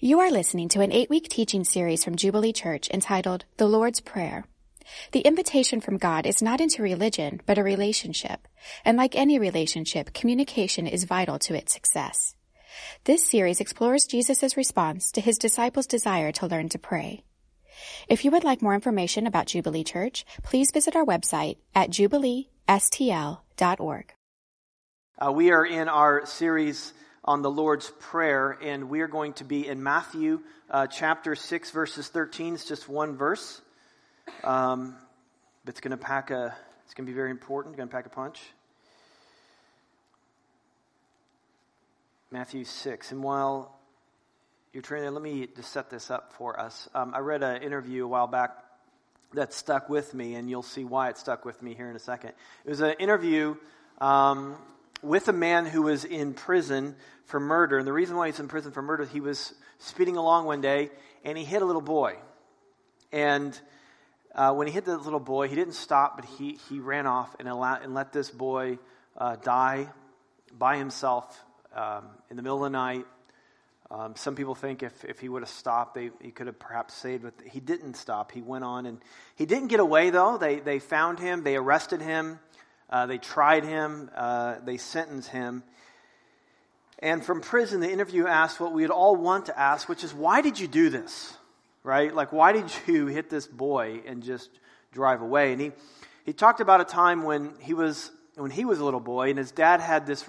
You are listening to an 8-week teaching series from Jubilee Church entitled The Lord's Prayer. The invitation from God is not into religion, but a relationship, and like any relationship, communication is vital to its success. This series explores Jesus' response to his disciples' desire to learn to pray. If you would like more information about Jubilee Church, please visit our website at jubileestl.org. We are in our series on the Lord's Prayer, and we are going to be in Matthew chapter 6, verses 13. It's just one verse. But it's going to be very important. It's going to pack a punch. Matthew 6. And while you're turning there, let me just set this up for us. I read an interview a while back that stuck with me, and you'll see why it stuck with me here in a second. It was an interview with a man who was in prison for murder. And the reason why he's in prison for murder, he was speeding along one day and he hit a little boy. And when he hit the little boy, he didn't stop, but he ran off and let this boy die by himself in the middle of the night. Some people think if he would have stopped, he could have perhaps saved, but he didn't stop. He went on, and he didn't get away though. They found him, they arrested him. They tried him, they sentenced him. And from prison, the interview asked what we'd all want to ask, which is, why did you do this, right? Like, why did you hit this boy and just drive away? And he talked about a time when he was a little boy, and his dad had this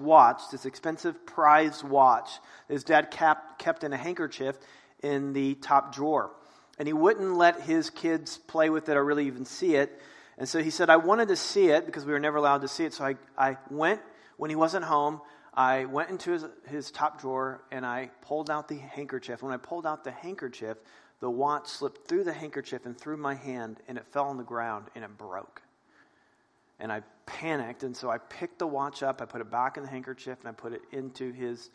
watch, this expensive prized watch. His dad kept in a handkerchief in the top drawer. And he wouldn't let his kids play with it or really even see it. And so he said, I wanted to see it because we were never allowed to see it. So I went, when he wasn't home, I went into his top drawer and I pulled out the handkerchief. When I pulled out the handkerchief, the watch slipped through the handkerchief and through my hand, and it fell on the ground and it broke. And I panicked, and so I picked the watch up, I put it back in the handkerchief, and I put it into his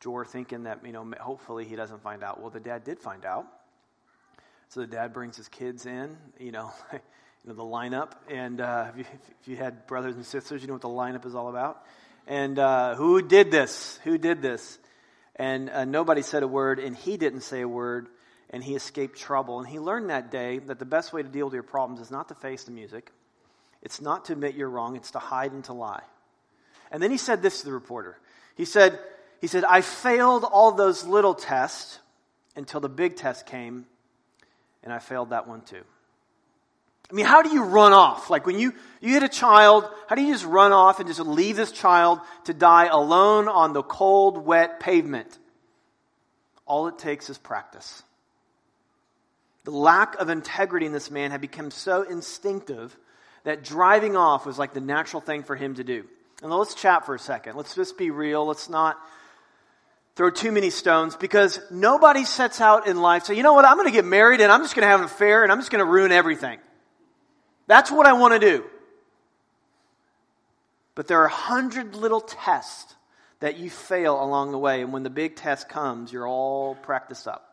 drawer, thinking that, hopefully he doesn't find out. Well, the dad did find out. So the dad brings his kids in, the lineup, and if you had brothers and sisters, you know what the lineup is all about. And who did this? Who did this? And nobody said a word, and he didn't say a word, and he escaped trouble. And he learned that day that the best way to deal with your problems is not to face the music. It's not to admit you're wrong. It's to hide and to lie. And then he said this to the reporter. He said, I failed all those little tests until the big test came, and I failed that one too. I mean, how do you run off? Like, when you hit a child, how do you just run off and just leave this child to die alone on the cold, wet pavement? All it takes is practice. The lack of integrity in this man had become so instinctive that driving off was like the natural thing for him to do. And let's chat for a second. Let's just be real. Let's not throw too many stones, because nobody sets out in life, so, you know what, I'm going to get married and I'm just going to have an affair and I'm just going to ruin everything. That's what I want to do. But there are 100 little tests that you fail along the way, and when the big test comes, you're all practiced up.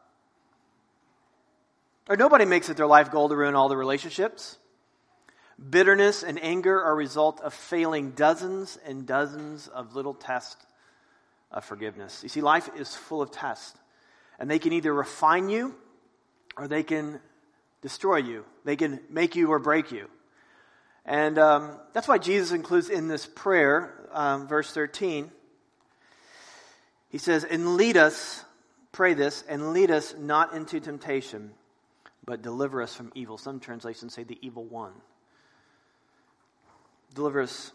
Or nobody makes it their life goal to ruin all the relationships. Bitterness and anger are a result of failing dozens and dozens of little tests of forgiveness. You see, life is full of tests, and they can either refine you or they can destroy you. They can make you or break you. And that's why Jesus includes in this prayer, verse 13, he says, pray this, and lead us not into temptation, but deliver us from evil. Some translations say the evil one. Deliver us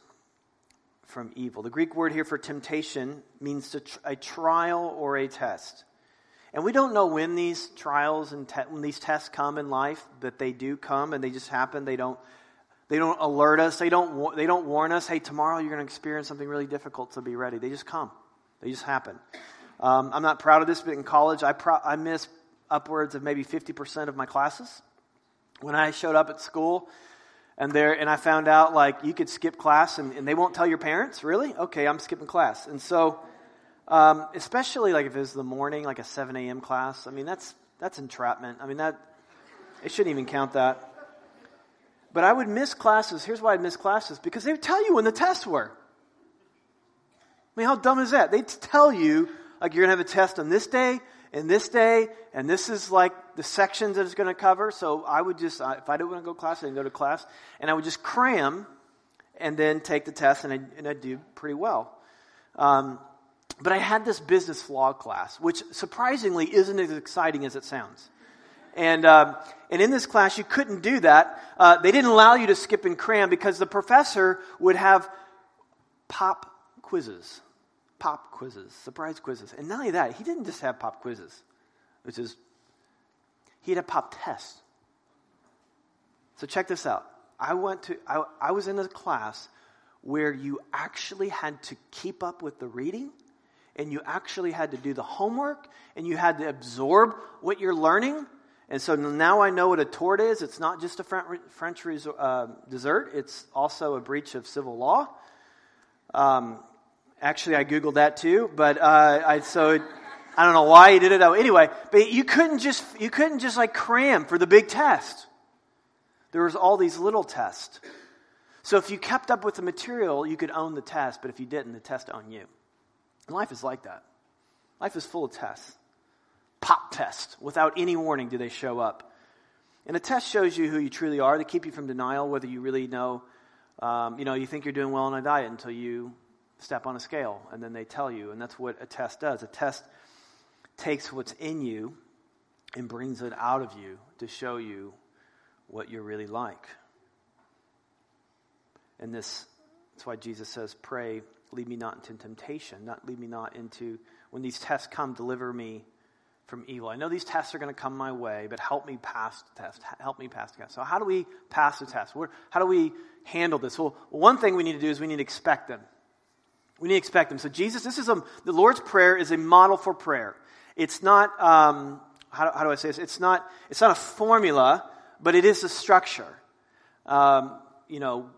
from evil. The Greek word here for temptation means a trial or a test. And we don't know when these trials and when these tests come in life, that they do come and they just happen. They don't alert us. They don't warn us. Hey, tomorrow you're going to experience something really difficult, so be ready. They just come. They just happen. I'm not proud of this, but in college I missed upwards of maybe 50% of my classes. When I showed up at school, and I found out, like, you could skip class and they won't tell your parents. Really? Okay, I'm skipping class. And so, especially like if it was the morning, like a 7 a.m. class, I mean, that's entrapment. I mean, it shouldn't even count that. But I would miss classes. Here's why I'd miss classes: because they would tell you when the tests were. I mean, how dumb is that? They'd tell you Like you're going to have a test on this day and this day, and this is like the sections that it's going to cover. So I would just, if I didn't want to go to class, I didn't go to class. And I would just cram and then take the test, and I'd do pretty well. But I had this business law class, which surprisingly isn't as exciting as it sounds. And in this class, you couldn't do that. They didn't allow you to skip and cram because the professor would have pop quizzes, surprise quizzes. And not only that, he didn't just have pop quizzes, which is, he had a pop test. So check this out. I was in a class where you actually had to keep up with the reading, and you actually had to do the homework, and you had to absorb what you're learning. And so now I know what a tort is. It's not just a French dessert. It's also a breach of civil law. Actually, I Googled that too, but I don't know why he did it that way. Anyway, but you couldn't just like cram for the big test. There was all these little tests. So if you kept up with the material, you could own the test, but if you didn't, the test owned you. And life is like that. Life is full of tests. Pop test. Without any warning do they show up. And a test shows you who you truly are. They keep you from denial, whether you really know, you think you're doing well on a diet until you step on a scale, and then they tell you. And that's what a test does. A test takes what's in you and brings it out of you to show you what you're really like. And that's why Jesus says, pray, lead me not into temptation, when these tests come, deliver me from evil. I know these tests are going to come my way, but help me pass the test. So how do we pass the test? How do we handle this? Well, one thing we need to do is we need to expect them. So Jesus, the Lord's Prayer is a model for prayer. It's not, how do I say this? It's not a formula, but it is a structure. You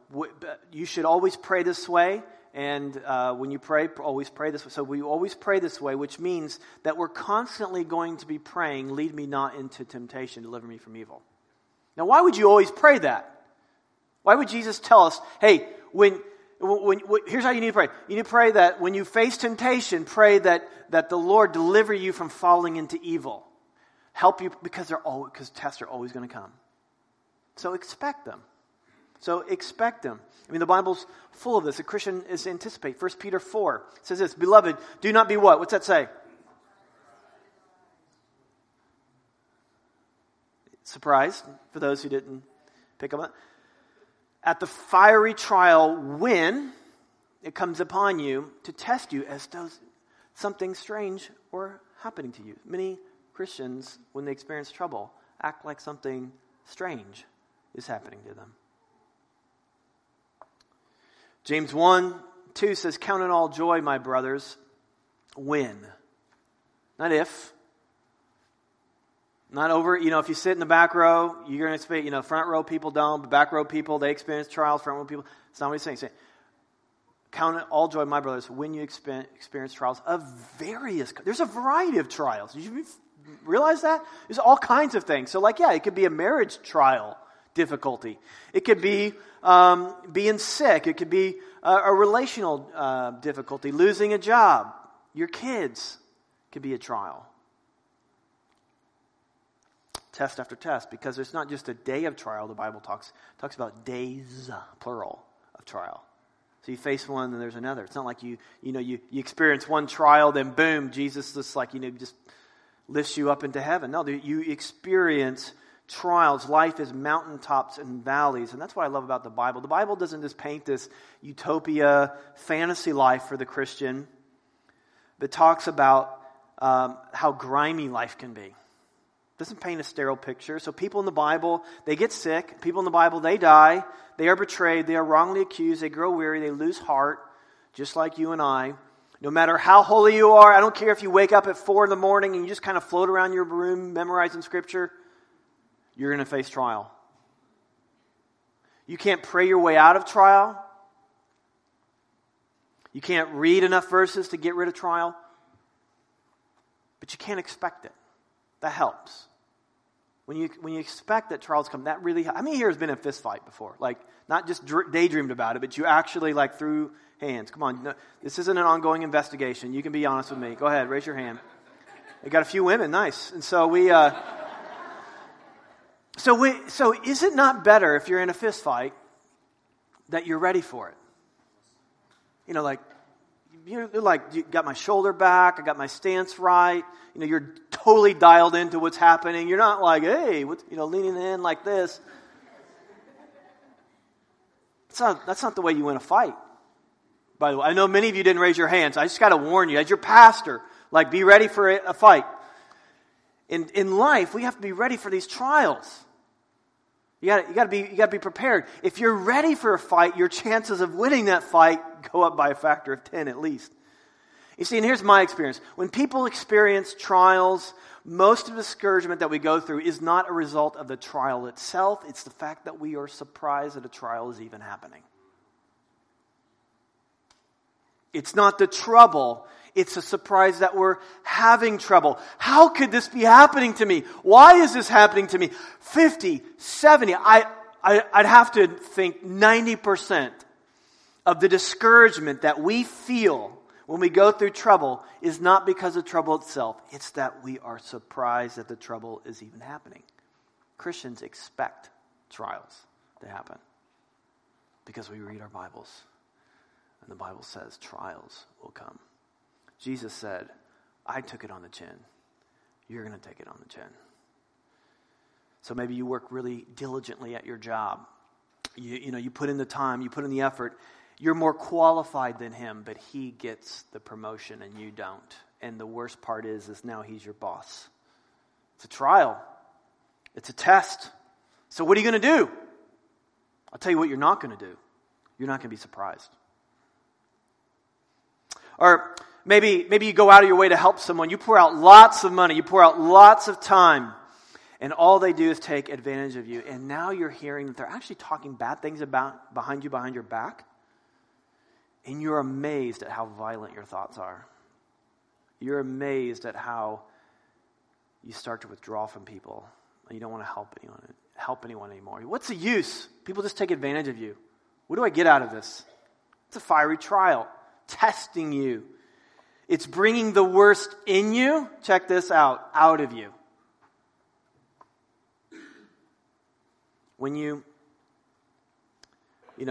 should always pray this way. And when you pray, always pray this way. So we always pray this way, which means that we're constantly going to be praying, lead me not into temptation, deliver me from evil. Now, why would you always pray that? Why would Jesus tell us, hey, here's how you need to pray. You need to pray that when you face temptation, pray that the Lord deliver you from falling into evil. Help you, because tests are always going to come. So expect them. I mean, the Bible's full of this. A Christian is to anticipate. First Peter 4 says this, beloved, do not be what? What's that say? Surprised, for those who didn't pick up. At the fiery trial when it comes upon you to test you as though something strange were happening to you. Many Christians, when they experience trouble, act like something strange is happening to them. James 1:2 says, count it all joy, my brothers, when. Not if. Not over, if you sit in the back row, you're going to expect, front row people don't, but back row people, they experience trials, front row people. It's not what he's saying. He's saying, count it all joy, my brothers, when you experience trials of various, there's a variety of trials. Did you realize that? There's all kinds of things. So it could be a marriage trial. Difficulty. It could be being sick. It could be a relational difficulty, losing a job. Your kids could be a trial. Test after test, because there's not just a day of trial. The Bible talks about days, plural, of trial. So you face one, then there's another. It's not like you experience one trial, then boom, Jesus just just lifts you up into heaven. No, you experience trials. Life is mountaintops and valleys, and that's what I love about the Bible. The Bible doesn't just paint this utopia fantasy life for the Christian, but talks about how grimy life can be. It doesn't paint a sterile picture. So people in the Bible, they get sick. People in the Bible, they die. They are betrayed. They are wrongly accused. They grow weary. They lose heart, just like you and I. No matter how holy you are, I don't care if you wake up at 4 in the morning and you just kind of float around your room memorizing scripture. You're going to face trial. You can't pray your way out of trial. You can't read enough verses to get rid of trial. But you can't expect it. That helps. When you expect that trials come, that really helps. How many here has been in a fist fight before? Like, not just daydreamed about it, but you actually, like, threw hands. Come on. No, this isn't an ongoing investigation. You can be honest with me. Go ahead. Raise your hand. We got a few women. Nice. And so we... So is it not better if you're in a fist fight that you're ready for it? You know, like, you got my shoulder back, I got my stance right, you know, you're totally dialed into what's happening. You're not like, hey, what, you know, leaning in like this. That's not the way you win a fight. By the way, I know many of you didn't raise your hands. I just got to warn you, as your pastor, like, be ready for a fight. In life, we have to be ready for these trials. You got to be prepared. If you're ready for a fight, your chances of winning that fight go up by a factor of 10 at least. You see, and here's my experience. When people experience trials, most of the discouragement that we go through is not a result of the trial itself. It's the fact that we are surprised that a trial is even happening. It's not the trouble. It's a surprise that we're having trouble. How could this be happening to me? Why is this happening to me? 50, 70, I'd have to think 90% of the discouragement that we feel when we go through trouble is not because of trouble itself. It's that we are surprised that the trouble is even happening. Christians expect trials to happen because we read our Bibles. And the Bible says trials will come. Jesus said, I took it on the chin. You're going to take it on the chin. So maybe you work really diligently at your job. You put in the time, you put in the effort. You're more qualified than him, but he gets the promotion and you don't. And the worst part is now he's your boss. It's a trial. It's a test. So what are you going to do? I'll tell you what you're not going to do. You're not going to be surprised. Or... Maybe you go out of your way to help someone. You pour out lots of money. You pour out lots of time. And all they do is take advantage of you. And now you're hearing that they're actually talking bad things about behind your back. And you're amazed at how violent your thoughts are. You're amazed at how you start to withdraw from people. And you don't want to help anyone anymore. What's the use? People just take advantage of you. What do I get out of this? It's a fiery trial. Testing you. It's bringing the worst in you, check this out of you. When so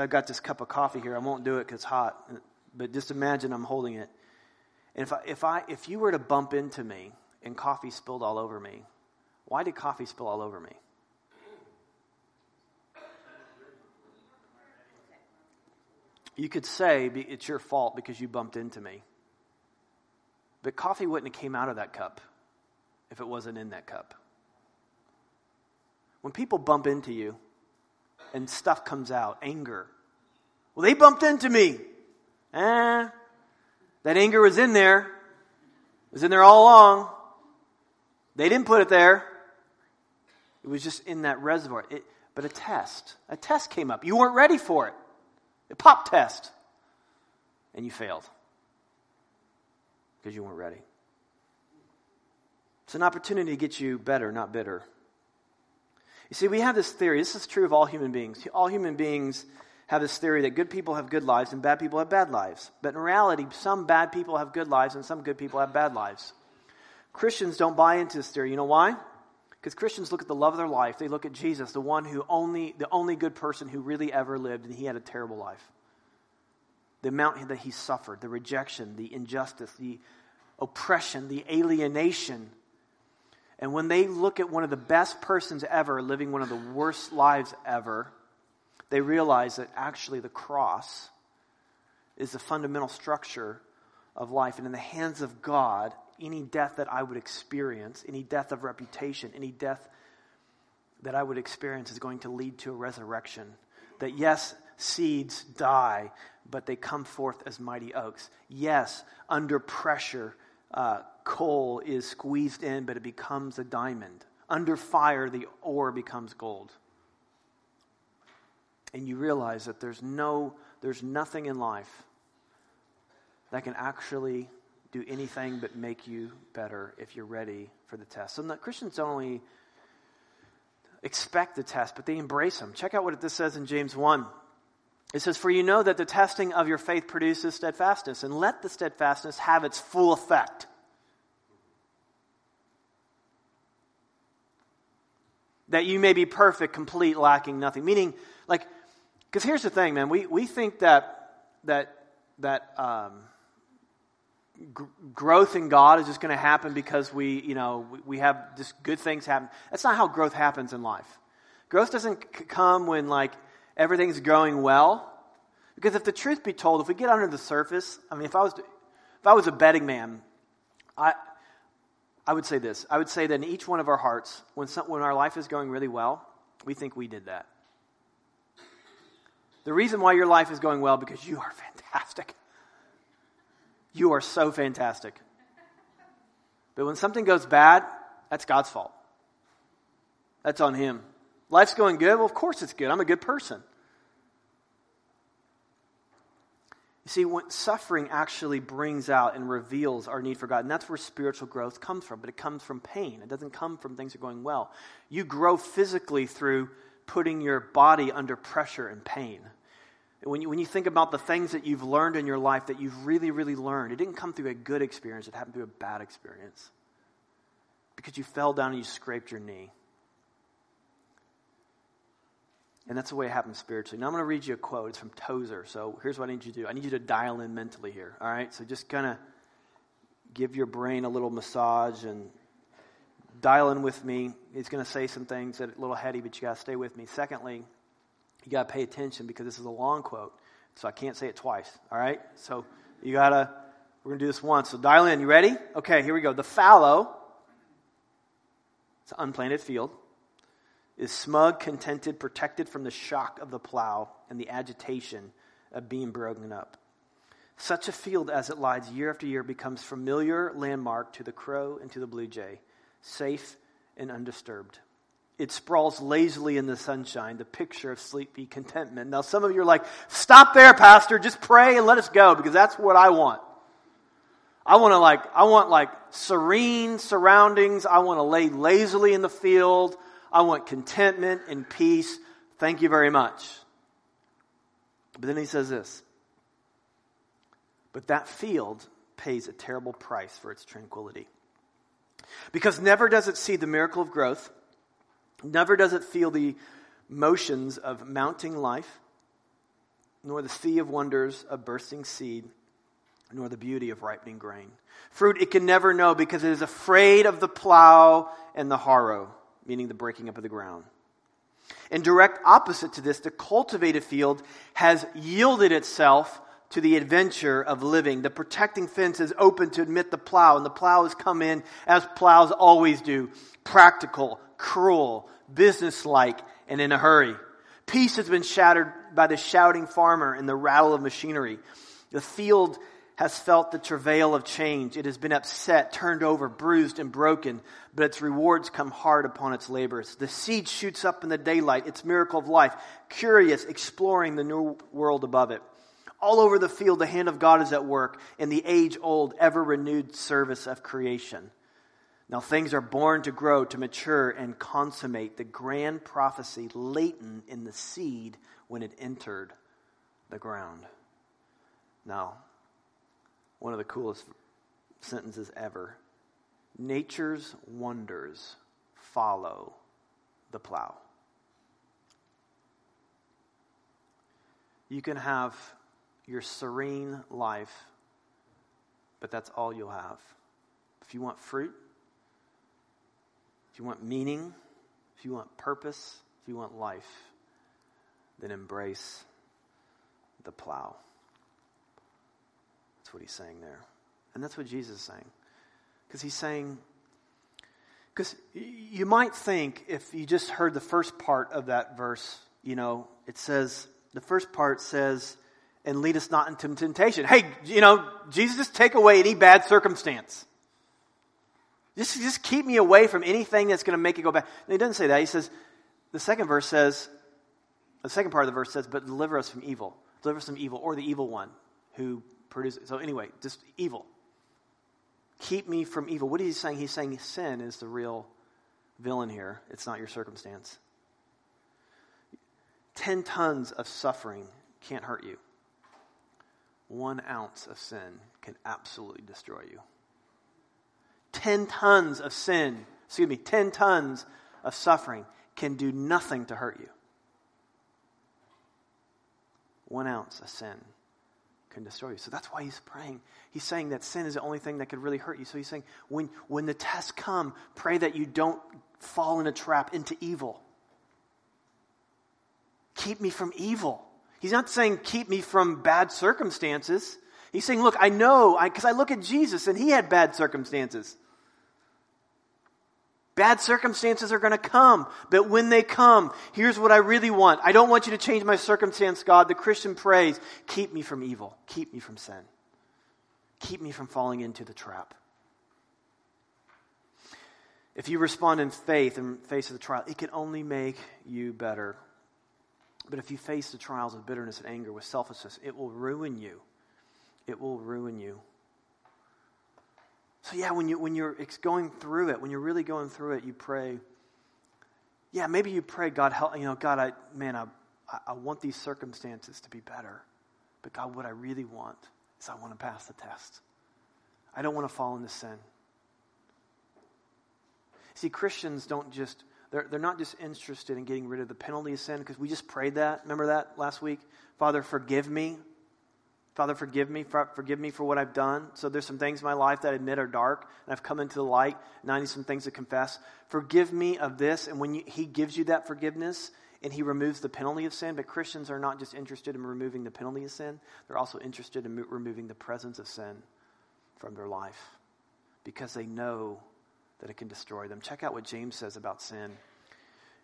I've got this cup of coffee here. I won't do it because it's hot, but just imagine I'm holding it. And if you were to bump into me and coffee spilled all over me, why did coffee spill all over me? You could say it's your fault because you bumped into me. But coffee wouldn't have came out of that cup if it wasn't in that cup. When people bump into you and stuff comes out, anger. Well, they bumped into me. That anger was in there. It was in there all along. They didn't put it there. It was just in that reservoir. But a test came up. You weren't ready for it. A pop test, and you failed because you weren't ready. It's an opportunity to get you better, not bitter. You see, we have this theory. This is true of all human beings. All human beings have this theory that good people have good lives and bad people have bad lives. But in reality, some bad people have good lives and some good people have bad lives. Christians don't buy into this theory. You know why? Because Christians look at the love of their life. They look at Jesus, the only good person who really ever lived, and he had a terrible life. The amount that he suffered, the rejection, the injustice, the oppression, the alienation. And when they look at one of the best persons ever living one of the worst lives ever, they realize that actually the cross is the fundamental structure of life. And in the hands of God, any death that I would experience, any death of reputation, any death that I would experience is going to lead to a resurrection. That yes, seeds die, but they come forth as mighty oaks. Yes, under pressure, coal is squeezed in, but it becomes a diamond. Under fire, the ore becomes gold. And you realize that there's nothing in life that can actually do anything but make you better if you're ready for the test. So the Christians don't only expect the test, but they embrace them. Check out what this says in James 1. It says, "For you know that the testing of your faith produces steadfastness, and let the steadfastness have its full effect." That you may be perfect, complete, lacking nothing. Meaning, like, because here's the thing, man. We think that growth in God is just going to happen because we have just good things happen. That's not how growth happens in life. Growth doesn't come when like everything's going well. Because if the truth be told, if we get under the surface, I mean, if I was a betting man, I would say this. I would say that in each one of our hearts, when our life is going really well, we think we did that. The reason why your life is going well, because you are fantastic. You are so fantastic. But when something goes bad, that's God's fault. That's on Him. Life's going good? Well, of course it's good. I'm a good person. You see, when suffering actually brings out and reveals our need for God, and that's where spiritual growth comes from, but it comes from pain. It doesn't come from things that are going well. You grow physically through putting your body under pressure and pain. When you think about the things that you've learned in your life that you've really, really learned, it didn't come through a good experience, it happened through a bad experience. Because you fell down and you scraped your knee. And that's the way it happens spiritually. Now I'm going to read you a quote. It's from Tozer. So here's what I need you to do. I need you to dial in mentally here. All right? So just kind of give your brain a little massage and dial in with me. He's going to say some things that are a little heady, but you got to stay with me. Secondly, you got to pay attention because this is a long quote, so I can't say it twice. All right? So we're going to do this once. So dial in. You ready? Okay, here we go. The fallow, it's an unplanted field, is smug, contented, protected from the shock of the plow and the agitation of being broken up. Such a field as it lies year after year becomes familiar landmark to the crow and to the blue jay, safe and undisturbed. It sprawls lazily in the sunshine, the picture of sleepy contentment. Now some of you are like, stop there, Pastor, just pray and let us go, because that's what I want. I want serene surroundings. I want to lay lazily in the field. I want contentment and peace. Thank you very much. But then he says this. But that field pays a terrible price for its tranquility. Because never does it see the miracle of growth. Never does it feel the motions of mounting life. Nor the sea of wonders of bursting seed. Nor the beauty of ripening grain. Fruit it can never know because it is afraid of the plow and the harrow. Meaning the breaking up of the ground. And direct opposite to this, the cultivated field has yielded itself to the adventure of living. The protecting fence is open to admit the plow, and the plow has come in as plows always do, practical, cruel, businesslike, and in a hurry. Peace has been shattered by the shouting farmer and the rattle of machinery. The field has felt the travail of change. It has been upset, turned over, bruised, and broken, but its rewards come hard upon its labors. The seed shoots up in the daylight, its miracle of life, curious, exploring the new world above it. All over the field, the hand of God is at work in the age-old, ever-renewed service of creation. Now things are born to grow, to mature, and consummate the grand prophecy latent in the seed when it entered the ground. Now, one of the coolest sentences ever. Nature's wonders follow the plow. You can have your serene life, but that's all you'll have. If you want fruit, if you want meaning, if you want purpose, if you want life, then embrace the plow. What he's saying there. And that's what Jesus is saying. Because he's saying, because you might think if you just heard the first part of that verse, it says, the first part says, and lead us not into temptation. Hey, Jesus, just take away any bad circumstance. Just keep me away from anything that's going to make it go bad. And he doesn't say that. He says, the second part of the verse says, but deliver us from evil. Deliver us from evil, or the evil one who produces. So anyway, just evil. Keep me from evil. What is he saying? He's saying sin is the real villain here. It's not your circumstance. 10 tons of suffering can't hurt you. 1 ounce of sin can absolutely destroy you. 10 tons of sin, 10 tons of suffering can do nothing to hurt you. 1 ounce of sin can destroy you. So that's why he's praying. He's saying that sin is the only thing that could really hurt you. So he's saying when the tests come, pray that you don't fall in a trap into evil. Keep me from evil. He's not saying keep me from bad circumstances. He's saying, look, I know, because I look at Jesus and he had bad circumstances. Bad circumstances are going to come, but when they come, here's what I really want. I don't want you to change my circumstance, God. The Christian prays, keep me from evil. Keep me from sin. Keep me from falling into the trap. If you respond in faith in the face of the trial, it can only make you better. But if you face the trials of bitterness and anger, with selfishness, it will ruin you. It will ruin you. So yeah, when you're going through it, when you're really going through it, you pray. Yeah, maybe you pray, God, help, God, I want these circumstances to be better. But God, what I really want is I want to pass the test. I don't want to fall into sin. See, Christians don't just, they're not just interested in getting rid of the penalty of sin, because we just prayed that. Remember that last week? Father, forgive me. Father, forgive me for what I've done. So there's some things in my life that I admit are dark, and I've come into the light, and I need some things to confess. Forgive me of this, and when he gives you that forgiveness, and he removes the penalty of sin. But Christians are not just interested in removing the penalty of sin, they're also interested in removing the presence of sin from their life, because they know that it can destroy them. Check out what James says about sin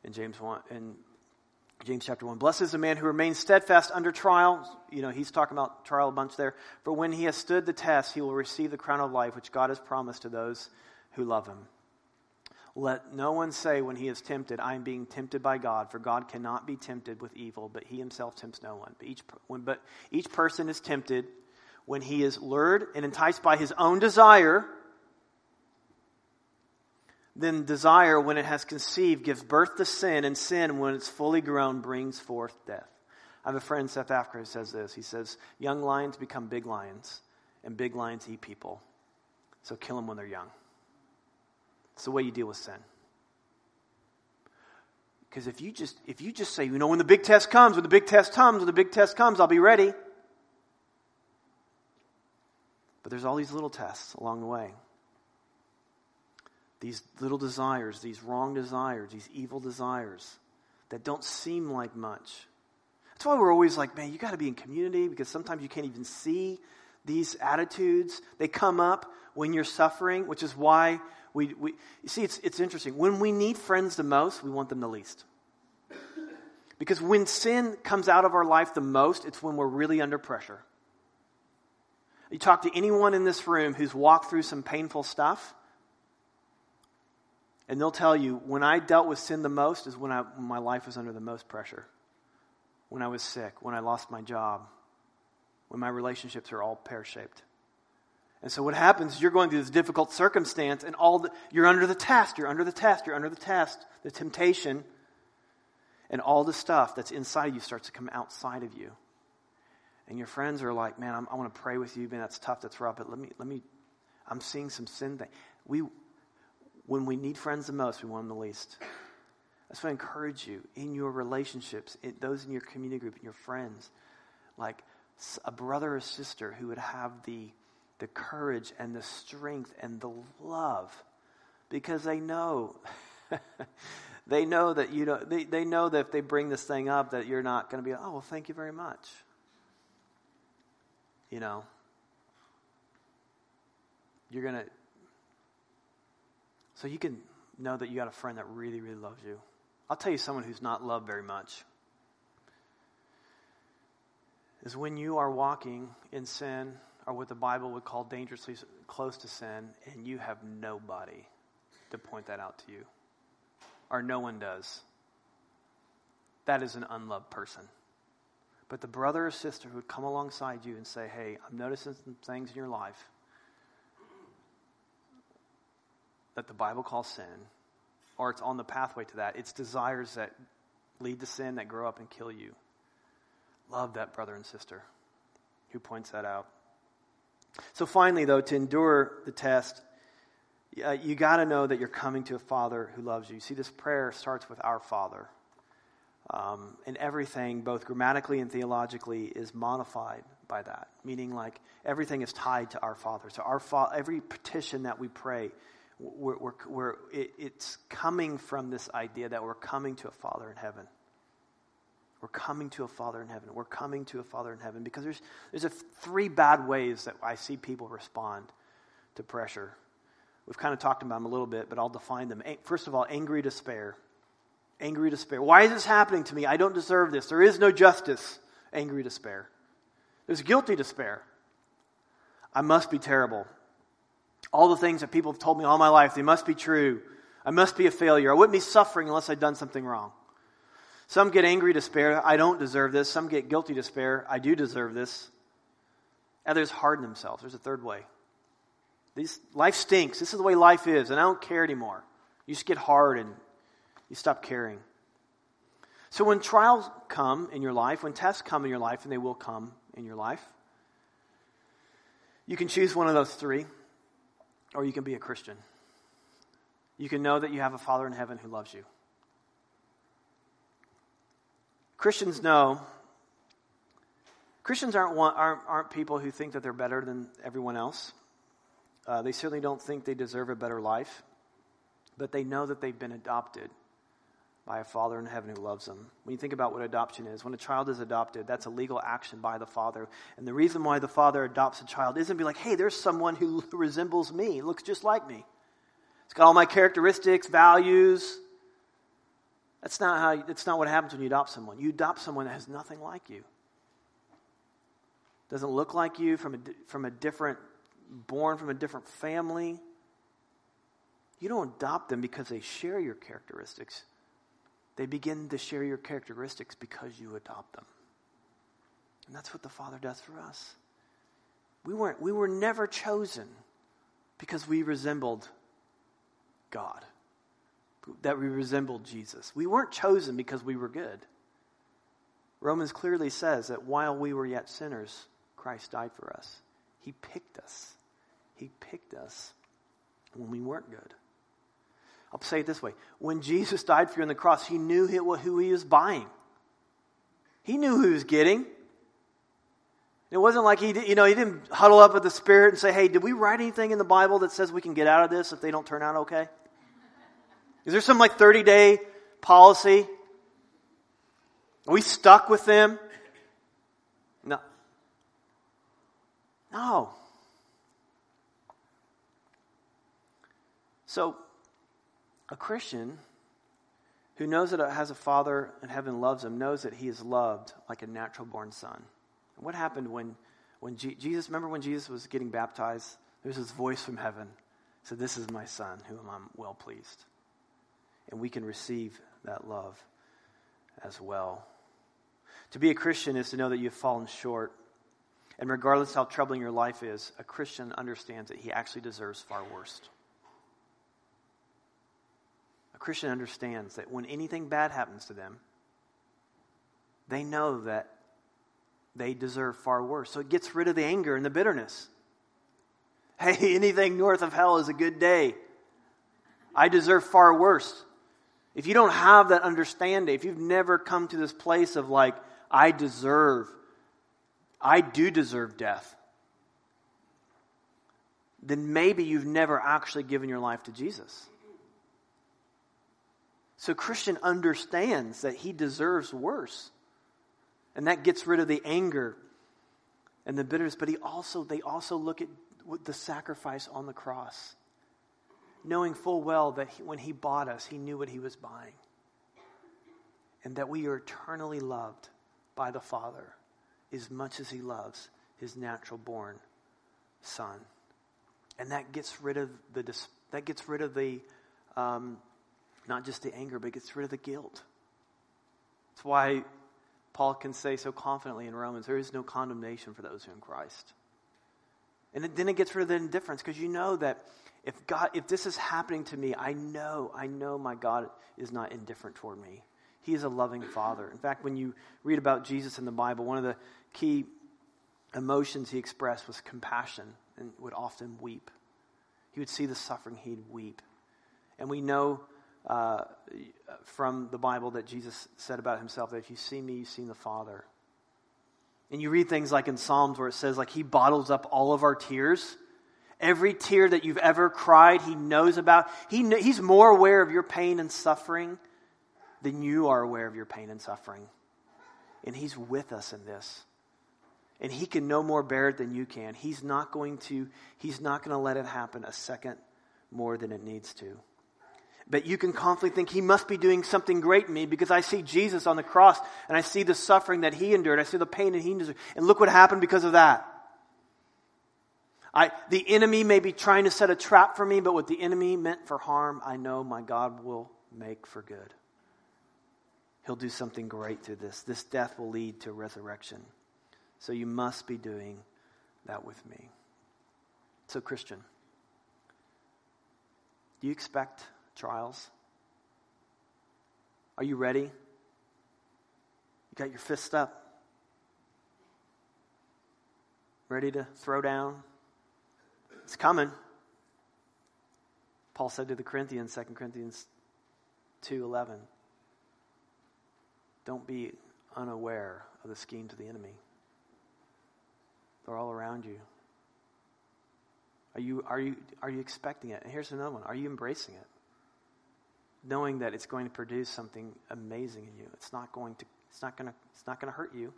in James chapter 1, blessed is the man who remains steadfast under trial. He's talking about trial a bunch there. For when he has stood the test, he will receive the crown of life, which God has promised to those who love him. Let no one say when he is tempted, I am being tempted by God, for God cannot be tempted with evil, but he himself tempts no one. But each person is tempted when he is lured and enticed by his own desire. Then desire, when it has conceived, gives birth to sin, and sin, when it's fully grown, brings forth death. I have a friend, Seth Africa, who says this. He says, young lions become big lions, and big lions eat people. So kill them when they're young. It's the way you deal with sin. Because if you just say, when the big test comes, I'll be ready. But there's all these little tests along the way. These little desires, these wrong desires, these evil desires that don't seem like much. That's why we're always like, man, you got to be in community, because sometimes you can't even see these attitudes. They come up when you're suffering, which is why we you see, it's interesting. When we need friends the most, we want them the least. Because when sin comes out of our life the most, it's when we're really under pressure. You talk to anyone in this room who's walked through some painful stuff, and they'll tell you, when I dealt with sin the most is when my life was under the most pressure. When I was sick, when I lost my job, when my relationships are all pear-shaped. And so what happens is you're going through this difficult circumstance, and you're under the test, the temptation, and all the stuff that's inside you starts to come outside of you. And your friends are like, man, I want to pray with you, man, that's tough, that's rough, but let me, I'm seeing some sin thing. When we need friends the most, we want them the least. That's why I encourage you, in your relationships, those in your community group, in your friends, like a brother or sister who would have the courage and the strength and the love, because they know, that you don't. They know that if they bring this thing up, that you're not going to be, oh, well, thank you very much. You're going to. So you can know that you got a friend that really, really loves you. I'll tell you, someone who's not loved very much is when you are walking in sin, or what the Bible would call dangerously close to sin, and you have nobody to point that out to you, or no one does. That is an unloved person. But the brother or sister who would come alongside you and say, hey, I'm noticing some things in your life. that the Bible calls sin, or it's on the pathway to that. It's desires that lead to sin, that grow up and kill you. Love that brother and sister who points that out. So finally, though, to endure the test, you got to know that you're coming to a Father who loves you. See, this prayer starts with our Father. And everything, both grammatically and theologically, is modified by that. Meaning, like, everything is tied to our Father. So every petition that we pray, it's coming from this idea that we're coming to a Father in heaven. We're coming to a Father in heaven. We're coming to a Father in heaven. Because there's three bad ways that I see people respond to pressure. We've kind of talked about them a little bit, but I'll define them. First of all, angry despair. Angry despair. Why is this happening to me? I don't deserve this. There is no justice. Angry despair. There's guilty despair. I must be terrible. All the things that people have told me all my life, they must be true. I must be a failure. I wouldn't be suffering unless I'd done something wrong. Some get angry despair. I don't deserve this. Some get guilty despair. I do deserve this. Others harden themselves. There's a third way. Life stinks. This is the way life is, and I don't care anymore. You just get hard and you stop caring. So when trials come in your life, when tests come in your life, and they will come in your life, you can choose one of those three, or you can be a Christian. You can know that you have a Father in heaven who loves you. Christians aren't people who think that they're better than everyone else. They certainly don't think they deserve a better life, but they know that they've been adopted by a Father in heaven who loves them. When you think about what adoption is, when a child is adopted, that's a legal action by the Father. And the reason why the Father adopts a child isn't be like, hey, there's someone who resembles me, looks just like me. It's got all my characteristics, values. That's not what happens when you adopt someone. You adopt someone that has nothing like you. Doesn't look like you, born from a different family. You don't adopt them because they share your characteristics. They begin to share your characteristics because you adopt them. And that's what the Father does for us. We were never chosen because we resembled God. That we resembled Jesus. We weren't chosen because we were good. Romans clearly says that while we were yet sinners, Christ died for us. He picked us. He picked us when we weren't good. I'll say it this way. When Jesus died for you on the cross, he knew who he was buying. He knew who he was getting. It wasn't like he didn't huddle up with the Spirit and say, hey, did we write anything in the Bible that says we can get out of this if they don't turn out okay? Is there some 30-day policy? Are we stuck with them? No. So, a Christian who knows that it has a Father in heaven loves him knows that he is loved like a natural-born son. And what happened when Jesus? Remember when Jesus was getting baptized? There was this voice from heaven. He said, "This is my son, whom I'm well pleased." And we can receive that love as well. To be a Christian is to know that you've fallen short. And regardless how troubling your life is, a Christian understands that he actually deserves far worse. A Christian understands that when anything bad happens to them, they know that they deserve far worse. So it gets rid of the anger and the bitterness. Hey, anything north of hell is a good day. I deserve far worse. If you don't have that understanding, if you've never come to this place of I do deserve death, then maybe you've never actually given your life to Jesus. So Christian understands that he deserves worse. And that gets rid of the anger and the bitterness. But they also look at the sacrifice on the cross, knowing full well that when he bought us, he knew what he was buying. And that we are eternally loved by the Father as much as he loves his natural-born son. And that gets rid of not just the anger, but it gets rid of the guilt. That's why Paul can say so confidently in Romans, there is no condemnation for those who are in Christ. And then it gets rid of the indifference, because you know that If this is happening to me, I know my God is not indifferent toward me. He is a loving Father. In fact, when you read about Jesus in the Bible, one of the key emotions he expressed was compassion, and would often weep. He would see the suffering, he'd weep. And we know from the Bible that Jesus said about himself that if you see me, you've seen the Father. And you read things like in Psalms where it says like he bottles up all of our tears. Every tear that you've ever cried, he knows about. He's more aware of your pain and suffering than you are aware of your pain and suffering. And he's with us in this. And he can no more bear it than you can. He's not going to let it happen a second more than it needs to. But you can confidently think he must be doing something great in me because I see Jesus on the cross and I see the suffering that he endured. I see the pain that he endured. And look what happened because of that. The enemy may be trying to set a trap for me, but what the enemy meant for harm, I know my God will make for good. He'll do something great through this. This death will lead to resurrection. So you must be doing that with me. So Christian, do you expect trials? Are you ready? You got your fist up. Ready to throw down? It's coming. Paul said to the Corinthians, 2 Corinthians 2:11, don't be unaware of the schemes of the enemy. They're all around you. Are you expecting it? And here's another one. Are you embracing it? Knowing that it's going to produce something amazing in you. It's not going to hurt you.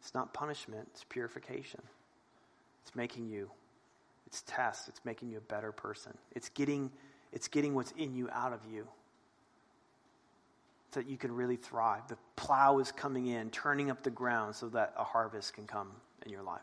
It's not punishment, it's purification. It's making you. It's tests. It's making you a better person. It's getting what's in you out of you. So that you can really thrive. The plow is coming in, turning up the ground so that a harvest can come in your life.